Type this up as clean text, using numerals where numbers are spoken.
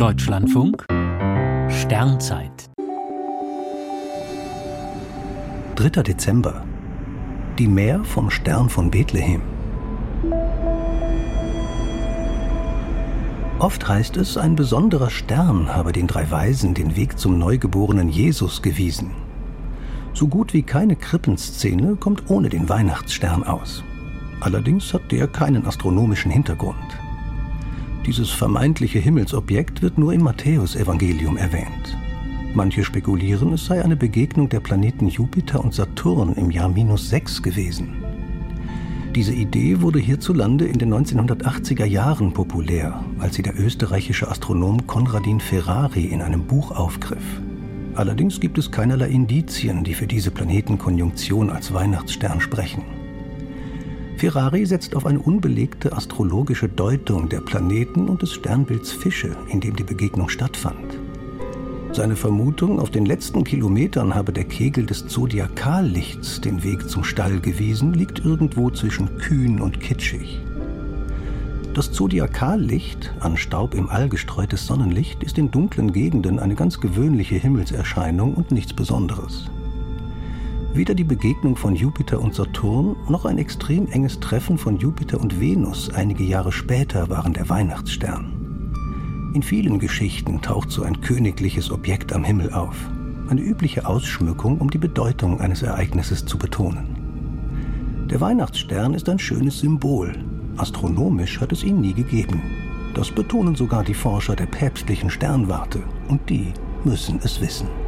Deutschlandfunk, Sternzeit. 3. Dezember. Die Mär vom Stern von Bethlehem. Oft heißt es, ein besonderer Stern habe den 3 Weisen den Weg zum neugeborenen Jesus gewiesen. So gut wie keine Krippenszene kommt ohne den Weihnachtsstern aus. Allerdings hat der keinen astronomischen Hintergrund. Dieses vermeintliche Himmelsobjekt wird nur im Matthäus-Evangelium erwähnt. Manche spekulieren, es sei eine Begegnung der Planeten Jupiter und Saturn im Jahr -6 gewesen. Diese Idee wurde hierzulande in den 1980er Jahren populär, als sie der österreichische Astronom Konradin Ferrari in einem Buch aufgriff. Allerdings gibt es keinerlei Indizien, die für diese Planetenkonjunktion als Weihnachtsstern sprechen. Ferrari setzt auf eine unbelegte astrologische Deutung der Planeten und des Sternbilds Fische, in dem die Begegnung stattfand. Seine Vermutung, auf den letzten Kilometern habe der Kegel des Zodiakallichts den Weg zum Stall gewiesen, liegt irgendwo zwischen kühn und kitschig. Das Zodiakallicht, an Staub im All gestreutes Sonnenlicht, ist in dunklen Gegenden eine ganz gewöhnliche Himmelserscheinung und nichts Besonderes. Weder die Begegnung von Jupiter und Saturn noch ein extrem enges Treffen von Jupiter und Venus einige Jahre später waren der Weihnachtsstern. In vielen Geschichten taucht so ein königliches Objekt am Himmel auf. Eine übliche Ausschmückung, um die Bedeutung eines Ereignisses zu betonen. Der Weihnachtsstern ist ein schönes Symbol. Astronomisch hat es ihn nie gegeben. Das betonen sogar die Forscher der päpstlichen Sternwarte. Und die müssen es wissen.